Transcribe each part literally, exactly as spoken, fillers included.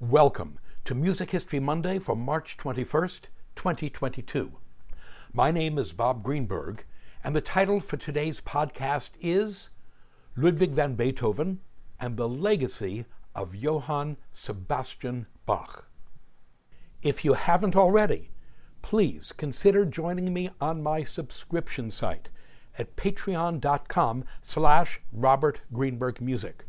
Welcome to Music History Monday for March twenty-first, twenty twenty-two. My name is Bob Greenberg, and the title for today's podcast is Ludwig van Beethoven and the Legacy of Johann Sebastian Bach. If you haven't already, please consider joining me on my subscription site at patreon.com slash robertgreenbergmusic,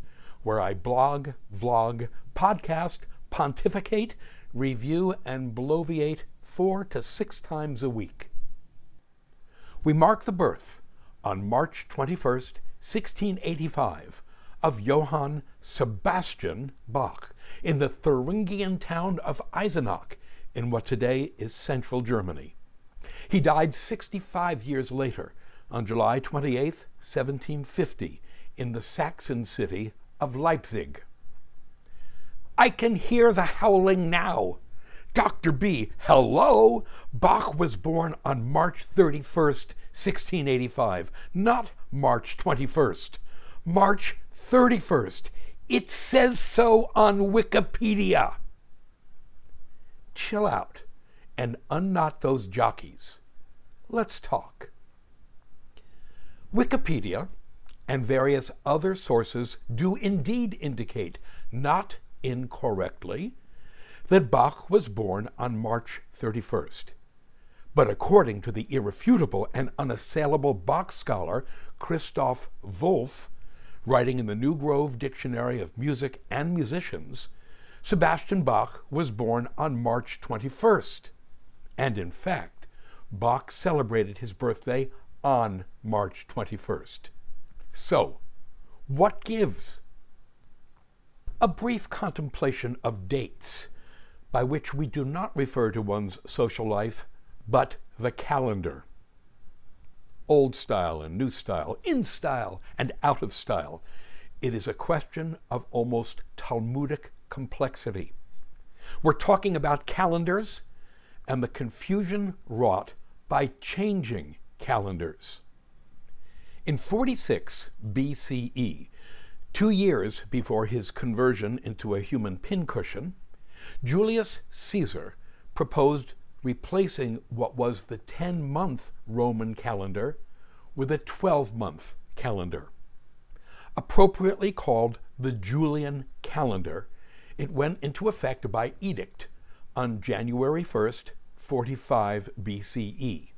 where I blog, vlog, podcast, pontificate, review, and bloviate four to six times a week. We mark the birth on March twenty-first, sixteen eighty-five, of Johann Sebastian Bach in the Thuringian town of Eisenach in what today is central Germany. He died sixty-five years later on July twenty-eighth, seventeen fifty, in the Saxon city of Leipzig. I can hear the howling now. Doctor B, hello! Bach was born on March thirty-first, sixteen eighty-five, not March twenty-first. March thirty-first. It says so on Wikipedia. Chill out and unknot those jockeys. Let's talk. Wikipedia and various other sources do indeed indicate, not incorrectly, that Bach was born on March thirty-first. But according to the irrefutable and unassailable Bach scholar Christoph Wolff, writing in the New Grove Dictionary of Music and Musicians, Sebastian Bach was born on March twenty-first. And in fact, Bach celebrated his birthday on March twenty-first. So, what gives? A brief contemplation of dates, by which we do not refer to one's social life, but the calendar. Old style and new style, in style and out of style. It is a question of almost Talmudic complexity. We're talking about calendars and the confusion wrought by changing calendars. In forty-six B C E, two years before his conversion into a human pincushion, Julius Caesar proposed replacing what was the ten-month Roman calendar with a twelve-month calendar. Appropriately called the Julian calendar, it went into effect by edict on January first, forty-five B C E.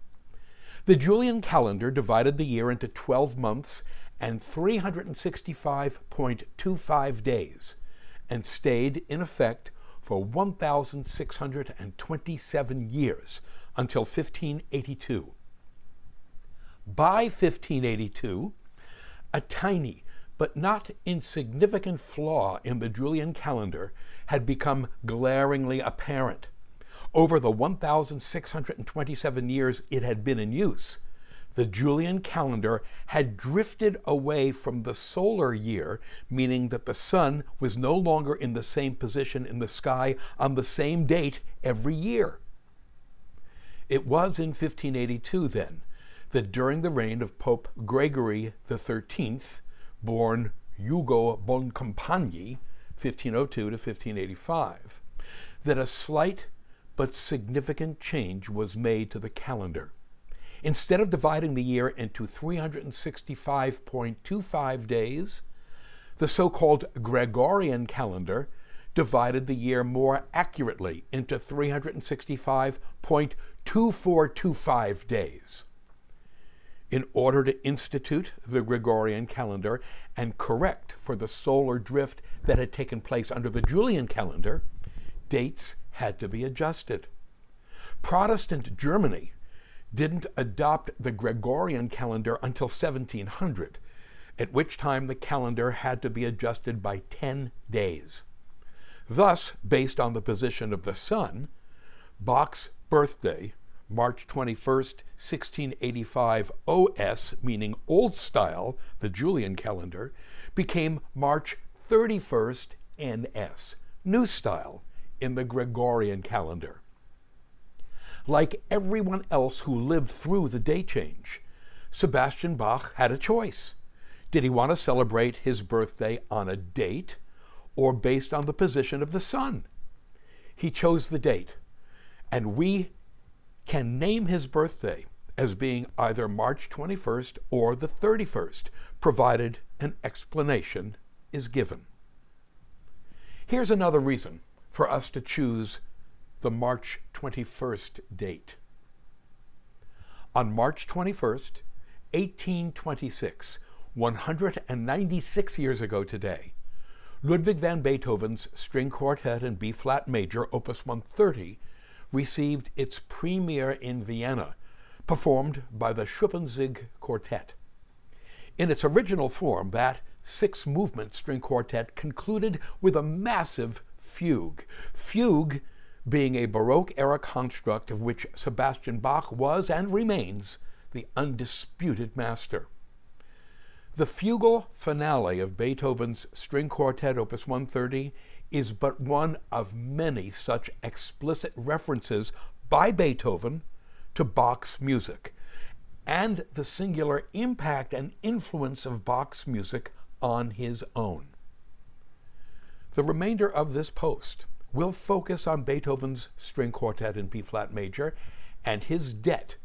The Julian calendar divided the year into twelve months and three hundred sixty-five point two five days, and stayed in effect for one thousand six hundred twenty-seven years, until fifteen eighty-two. By fifteen eighty-two, a tiny but not insignificant flaw in the Julian calendar had become glaringly apparent. Over the one thousand six hundred twenty-seven years it had been in use, the Julian calendar had drifted away from the solar year, meaning that the sun was no longer in the same position in the sky on the same date every year. It was in fifteen eighty-two, then, that during the reign of Pope Gregory the thirteenth, born Hugo Boncompagni, fifteen oh two to fifteen eighty-five, that a slight but significant change was made to the calendar. Instead of dividing the year into three hundred sixty-five point two five days, the so-called Gregorian calendar divided the year more accurately into three hundred sixty-five point two four two five days. In order to institute the Gregorian calendar and correct for the solar drift that had taken place under the Julian calendar, dates had to be adjusted. Protestant Germany didn't adopt the Gregorian calendar until seventeen hundred, at which time the calendar had to be adjusted by ten days. Thus, based on the position of the sun, Bach's birthday, March twenty-first, sixteen eighty-five O S, meaning Old Style, the Julian calendar, became March thirty-first N S, New Style, in the Gregorian calendar. Like everyone else who lived through the day change, Sebastian Bach had a choice. Did he want to celebrate his birthday on a date or based on the position of the sun? He chose the date, and we can name his birthday as being either March twenty-first or the thirty-first, provided an explanation is given. Here's another reason for us to choose the March twenty-first date. On March twenty-first, eighteen twenty-six, one hundred ninety-six years ago today, Ludwig van Beethoven's String Quartet in B-flat major, Opus one thirty, received its premiere in Vienna, performed by the Schuppanzig Quartet. In its original form, that six-movement string quartet concluded with a massive fugue, fugue being a Baroque-era construct of which Sebastian Bach was and remains the undisputed master. The fugal finale of Beethoven's String Quartet, Opus one thirty, is but one of many such explicit references by Beethoven to Bach's music and the singular impact and influence of Bach's music on his own. The remainder of this post will focus on Beethoven's String Quartet in B-flat major and his debt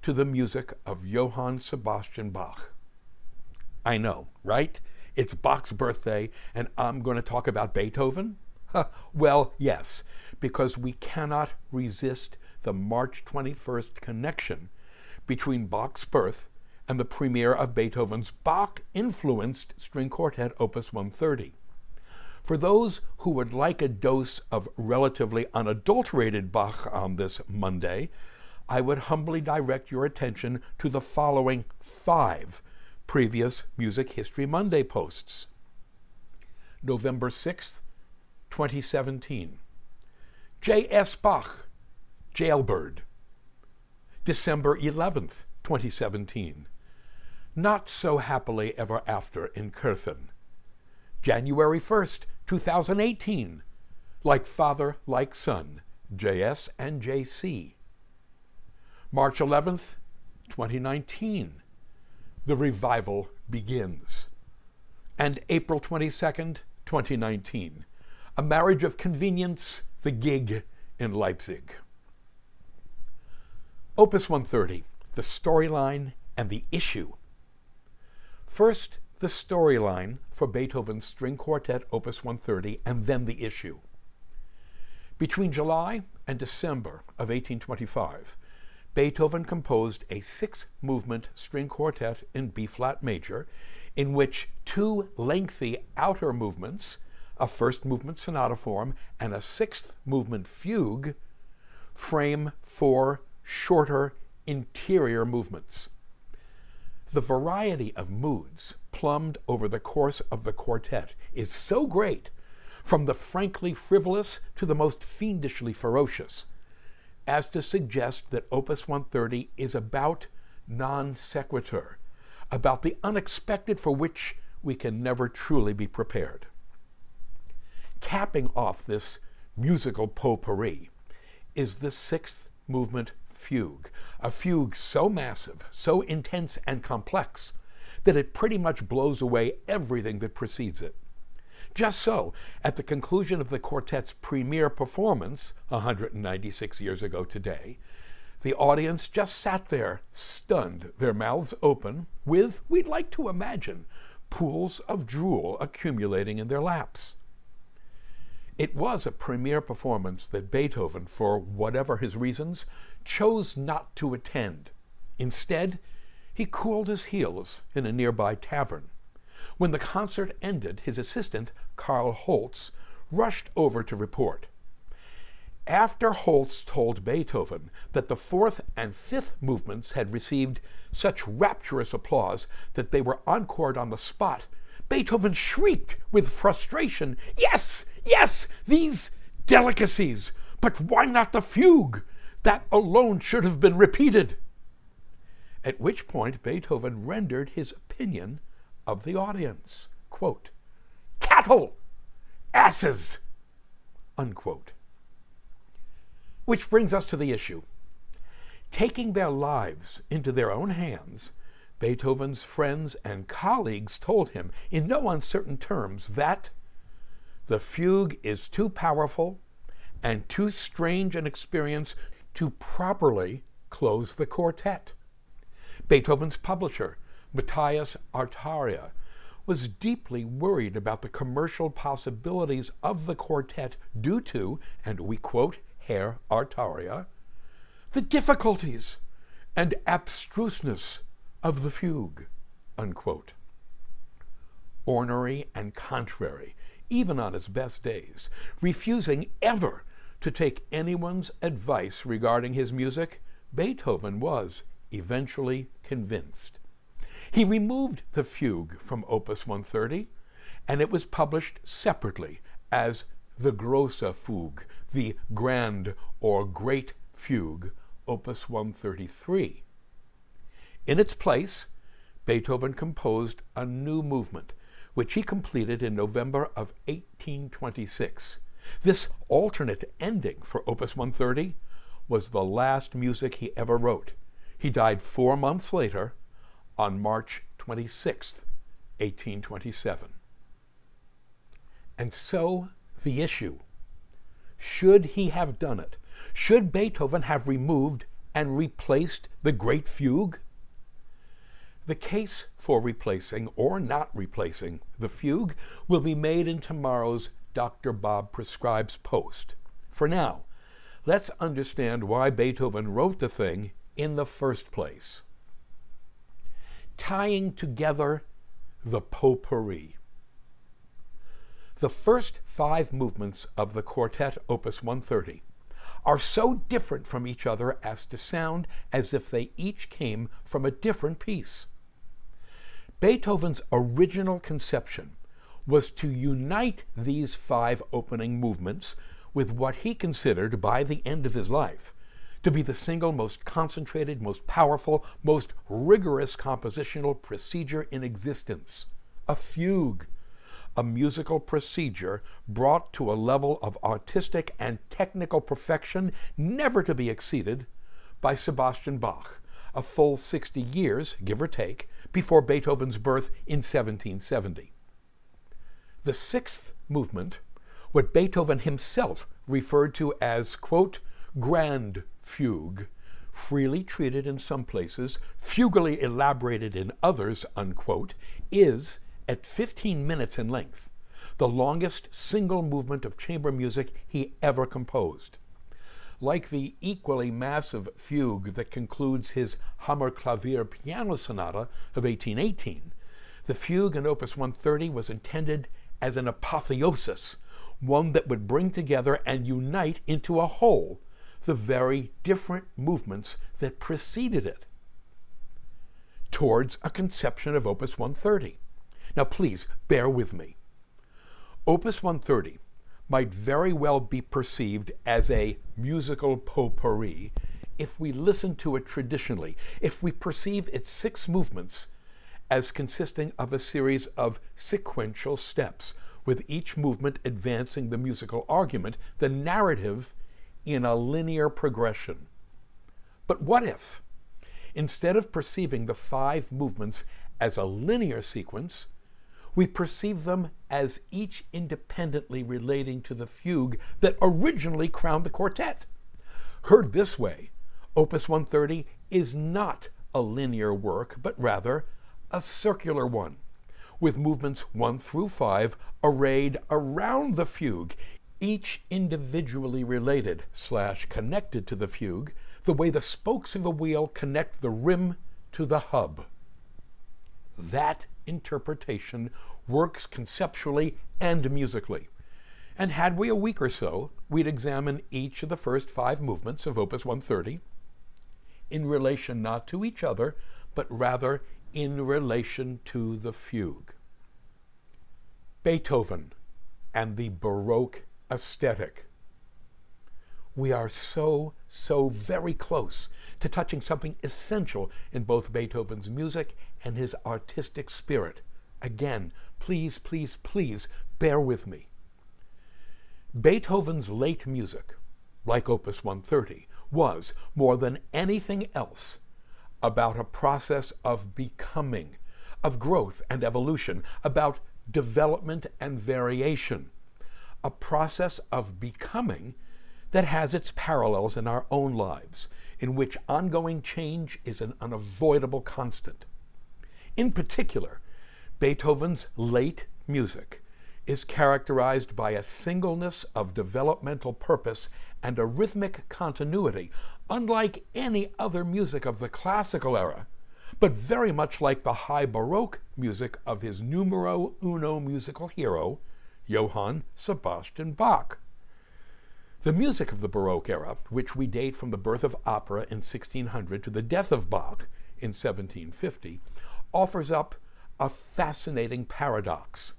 to the music of Johann Sebastian Bach. I know, right? It's Bach's birthday, and I'm going to talk about Beethoven? Huh, well, yes, because we cannot resist the March twenty-first connection between Bach's birth and the premiere of Beethoven's Bach-influenced String Quartet, Opus one thirty. For those who would like a dose of relatively unadulterated Bach on this Monday, I would humbly direct your attention to the following five previous Music History Monday posts. November sixth, twenty seventeen. J S. Bach, Jailbird. December eleventh, twenty seventeen. Not So Happily Ever After in Kärnten. January first, twenty eighteen. Like Father, Like Son, J S and J C. March eleventh, twenty nineteen. The Revival Begins. And April twenty-second, twenty nineteen, A Marriage of Convenience, The Gig in Leipzig. Opus one thirty, The Storyline and the Issue. First, the storyline for Beethoven's String Quartet, Opus one thirty, and then the issue. Between July and December of eighteen twenty-five, Beethoven composed a six-movement string quartet in B-flat major, in which two lengthy outer movements, a first movement sonata form and a sixth movement fugue, frame four shorter interior movements. The variety of moods plumbed over the course of the quartet is so great, from the frankly frivolous to the most fiendishly ferocious, as to suggest that Opus one thirty is about non sequitur, about the unexpected for which we can never truly be prepared. Capping off this musical potpourri is the sixth movement fugue, a fugue so massive, so intense and complex that it pretty much blows away everything that precedes it. Just so, at the conclusion of the quartet's premiere performance, one hundred ninety-six years ago today, the audience just sat there, stunned, their mouths open, with, we'd like to imagine, pools of drool accumulating in their laps. It was a premiere performance that Beethoven, for whatever his reasons, chose not to attend. Instead, he cooled his heels in a nearby tavern. When the concert ended, his assistant, Carl Holz, rushed over to report. After Holz told Beethoven that the fourth and fifth movements had received such rapturous applause that they were encored on the spot, Beethoven shrieked with frustration, "Yes, yes, these delicacies, but why not the fugue? That alone should have been repeated." At which point, Beethoven rendered his opinion of the audience, quote, "Cattle! Asses!" unquote. Which brings us to the issue. Taking their lives into their own hands, Beethoven's friends and colleagues told him in no uncertain terms that the fugue is too powerful and too strange an experience to properly close the quartet. Beethoven's publisher, Matthias Artaria, was deeply worried about the commercial possibilities of the quartet due to, and we quote Herr Artaria, the difficulties and abstruseness of the fugue, unquote. Ornery and contrary, even on his best days, refusing ever to take anyone's advice regarding his music, Beethoven was eventually convinced. He removed the fugue from Opus one thirty, and it was published separately as the Große Fugue, the Grand or Great Fugue, Opus one thirty-three. In its place, Beethoven composed a new movement, which he completed in November of eighteen twenty-six. This alternate ending for Opus one thirty was the last music he ever wrote. He died four months later, on March twenty-sixth, eighteen twenty-seven. And so the issue. Should he have done it? Should Beethoven have removed and replaced the Great Fugue? The case for replacing or not replacing the fugue will be made in tomorrow's Doctor Bob Prescribes post. For now, let's understand why Beethoven wrote the thing in the first place. Tying together the potpourri. The first five movements of the quartet Opus one thirty are so different from each other as to sound as if they each came from a different piece. Beethoven's original conception was to unite these five opening movements with what he considered, by the end of his life, to be the single most concentrated, most powerful, most rigorous compositional procedure in existence, a fugue, a musical procedure brought to a level of artistic and technical perfection never to be exceeded by Sebastian Bach, a full sixty years, give or take, before Beethoven's birth in seventeen seventy. The sixth movement, what Beethoven himself referred to as, quote, Grand Fugue, freely treated in some places, fugally elaborated in others, unquote, is, at fifteen minutes in length, the longest single movement of chamber music he ever composed. Like the equally massive fugue that concludes his Hammerklavier piano sonata of eighteen eighteen, the fugue in Opus one thirty was intended as an apotheosis, one that would bring together and unite into a whole the very different movements that preceded it, towards a conception of Opus one thirty. Now please, bear with me. Opus one thirty might very well be perceived as a musical potpourri if we listen to it traditionally, if we perceive its six movements as consisting of a series of sequential steps, with each movement advancing the musical argument, the narrative, in a linear progression. But what if, instead of perceiving the five movements as a linear sequence, we perceive them as each independently relating to the fugue that originally crowned the quartet? Heard this way, Opus one thirty is not a linear work, but rather a circular one, with movements one through five arrayed around the fugue, each individually related slash connected to the fugue, the way the spokes of a wheel connect the rim to the hub. That interpretation works conceptually and musically. And had we a week or so, we'd examine each of the first five movements of Opus one thirty in relation not to each other, but rather in relation to the fugue. Beethoven and the Baroque aesthetic. We are so, so very close to touching something essential in both Beethoven's music and his artistic spirit. Again, please, please, please bear with me. Beethoven's late music, like Opus one thirty, was, more than anything else, about a process of becoming, of growth and evolution, about development and variation, a process of becoming that has its parallels in our own lives, in which ongoing change is an unavoidable constant. In particular, Beethoven's late music is characterized by a singleness of developmental purpose and a rhythmic continuity, unlike any other music of the classical era, but very much like the high Baroque music of his numero uno musical hero, Johann Sebastian Bach. The music of the Baroque era, which we date from the birth of opera in sixteen hundred to the death of Bach in seventeen fifty, offers up a fascinating paradox.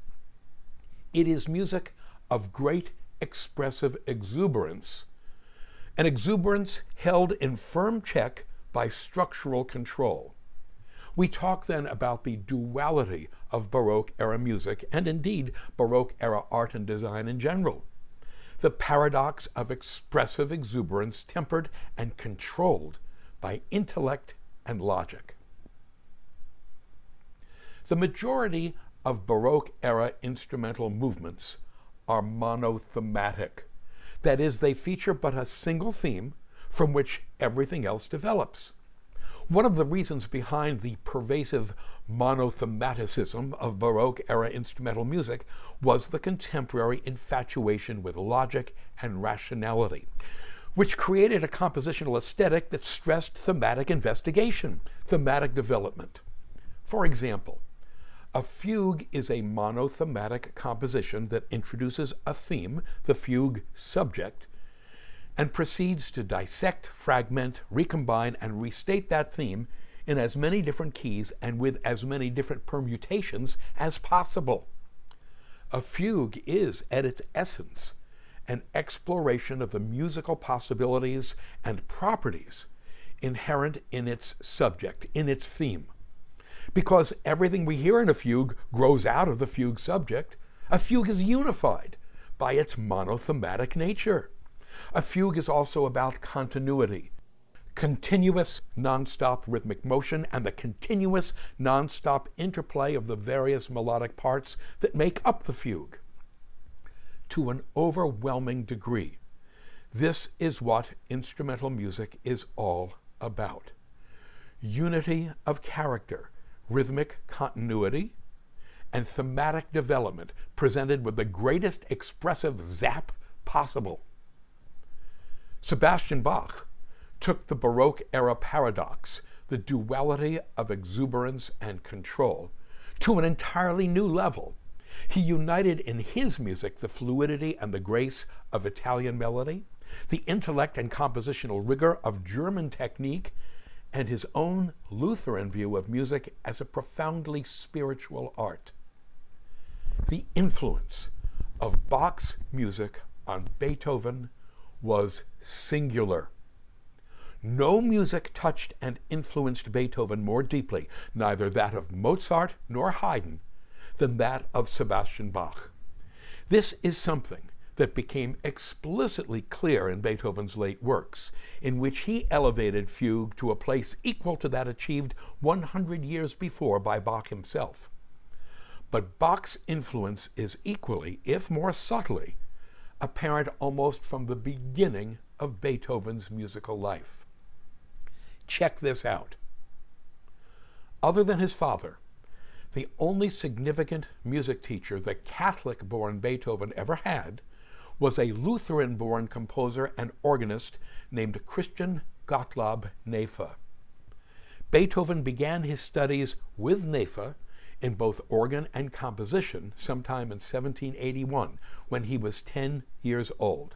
It is music of great expressive exuberance, an exuberance held in firm check by structural control. We talk then about the duality of Baroque-era music, and indeed Baroque-era art and design in general. The paradox of expressive exuberance tempered and controlled by intellect and logic. The majority of Baroque-era instrumental movements are monothematic. That is, they feature but a single theme from which everything else develops. One of the reasons behind the pervasive monothematicism of Baroque-era instrumental music was the contemporary infatuation with logic and rationality, which created a compositional aesthetic that stressed thematic investigation, thematic development. For example, a fugue is a monothematic composition that introduces a theme, the fugue subject, and proceeds to dissect, fragment, recombine, and restate that theme in as many different keys and with as many different permutations as possible. A fugue is, at its essence, an exploration of the musical possibilities and properties inherent in its subject, in its theme. Because everything we hear in a fugue grows out of the fugue subject, a fugue is unified by its monothematic nature. A fugue is also about continuity, continuous non-stop rhythmic motion, and the continuous non-stop interplay of the various melodic parts that make up the fugue. To an overwhelming degree, this is what instrumental music is all about. Unity of character, rhythmic continuity, and thematic development presented with the greatest expressive zap possible. Sebastian Bach took the Baroque-era paradox, the duality of exuberance and control, to an entirely new level. He united in his music the fluidity and the grace of Italian melody, the intellect and compositional rigor of German technique, and his own Lutheran view of music as a profoundly spiritual art. The influence of Bach's music on Beethoven was singular. No music touched and influenced Beethoven more deeply, neither that of Mozart nor Haydn, than that of Sebastian Bach. This is something that became explicitly clear in Beethoven's late works, in which he elevated fugue to a place equal to that achieved one hundred years before by Bach himself. But Bach's influence is equally, if more subtly, apparent almost from the beginning of Beethoven's musical life. Check this out. Other than his father, the only significant music teacher the Catholic-born Beethoven ever had was a Lutheran-born composer and organist named Christian Gottlob Neefe. Beethoven began his studies with Neefe in both organ and composition sometime in seventeen eighty-one, when he was ten years old,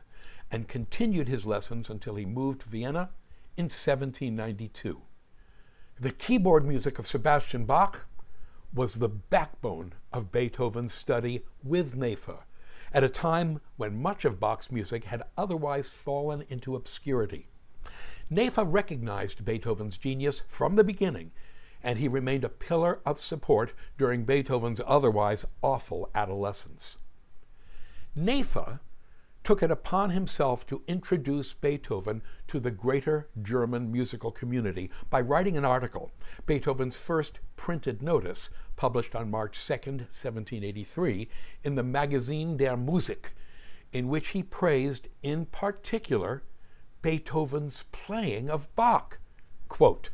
and continued his lessons until he moved to Vienna in seventeen ninety-two. The keyboard music of Sebastian Bach was the backbone of Beethoven's study with Neefe, at a time when much of Bach's music had otherwise fallen into obscurity. Neefe recognized Beethoven's genius from the beginning, and he remained a pillar of support during Beethoven's otherwise awful adolescence. Neefe took it upon himself to introduce Beethoven to the greater German musical community by writing an article, Beethoven's first printed notice, published on March second, seventeen eighty-three, in the Magazin der Musik, in which he praised, in particular, Beethoven's playing of Bach. Quote,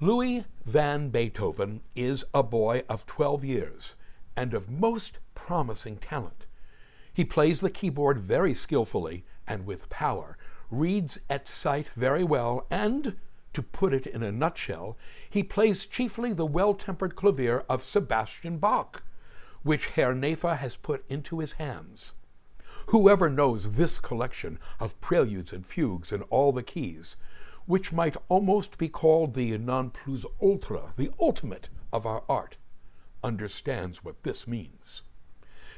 Ludwig van Beethoven is a boy of twelve years and of most promising talent. He plays the keyboard very skillfully and with power, reads at sight very well, and, to put it in a nutshell, he plays chiefly the well-tempered clavier of Sebastian Bach, which Herr Neefe has put into his hands. Whoever knows this collection of preludes and fugues in all the keys, which might almost be called the non plus ultra, the ultimate of our art, understands what this means.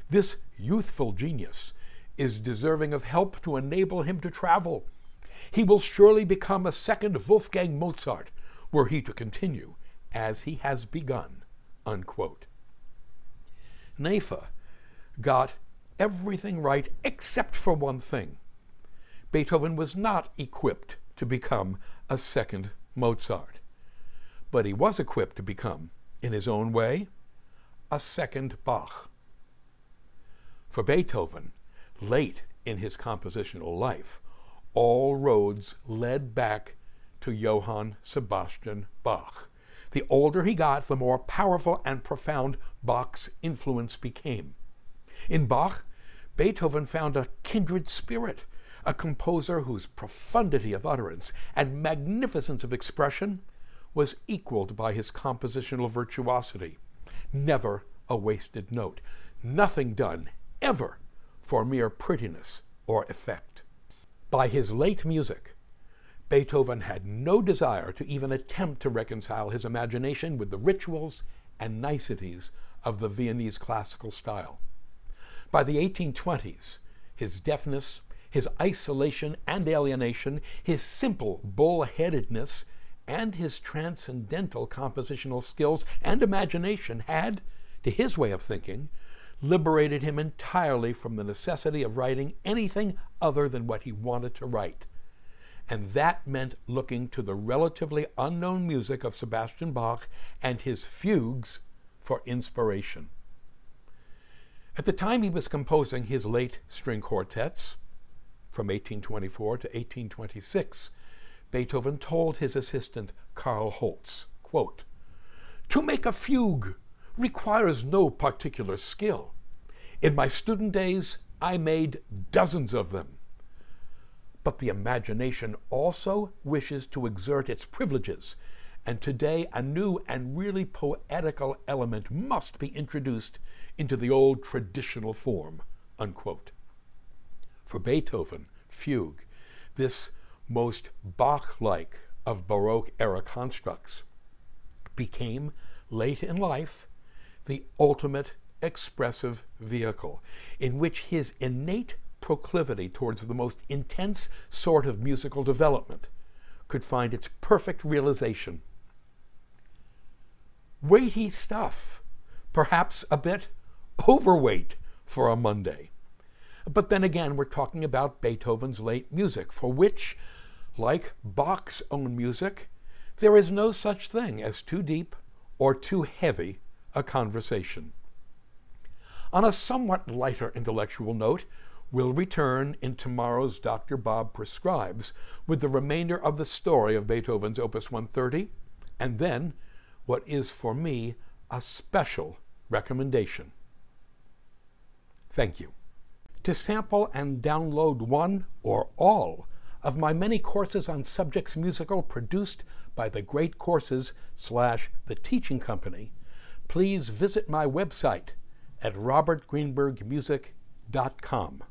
This youthful genius is deserving of help to enable him to travel. He will surely become a second Wolfgang Mozart, were he to continue as he has begun. Unquote. Neefe got everything right except for one thing. Beethoven was not equipped to become a second Mozart, but he was equipped to become, in his own way, a second Bach. For Beethoven, late in his compositional life, all roads led back to Johann Sebastian Bach. The older he got, the more powerful and profound Bach's influence became. In Bach, Beethoven found a kindred spirit, a composer whose profundity of utterance and magnificence of expression was equaled by his compositional virtuosity. Never a wasted note, nothing done ever for mere prettiness or effect. By his late music, Beethoven had no desire to even attempt to reconcile his imagination with the rituals and niceties of the Viennese classical style. By the eighteen twenties, his deafness, his isolation and alienation, his simple bull-headedness, and his transcendental compositional skills and imagination had, to his way of thinking, liberated him entirely from the necessity of writing anything other than what he wanted to write. And that meant looking to the relatively unknown music of Sebastian Bach and his fugues for inspiration. At the time he was composing his late string quartets, from eighteen twenty-four to eighteen twenty-six, Beethoven told his assistant Carl Holz, quote, "To make a fugue requires no particular skill. In my student days, I made dozens of them. But the imagination also wishes to exert its privileges, and today a new and really poetical element must be introduced into the old traditional form." Unquote. For Beethoven, fugue, this most Bach-like of Baroque-era constructs, became, late in life, the ultimate expressive vehicle, in which his innate proclivity towards the most intense sort of musical development could find its perfect realization. Weighty stuff, perhaps a bit overweight for a Monday. But then again, we're talking about Beethoven's late music, for which, like Bach's own music, there is no such thing as too deep or too heavy a conversation. On a somewhat lighter intellectual note, we'll return in tomorrow's Doctor Bob Prescribes with the remainder of the story of Beethoven's Opus one thirty, and then what is for me a special recommendation. Thank you. To sample and download one or all of my many courses on subjects musical produced by The Great Courses slash The Teaching Company, please visit my website at robert greenberg music dot com.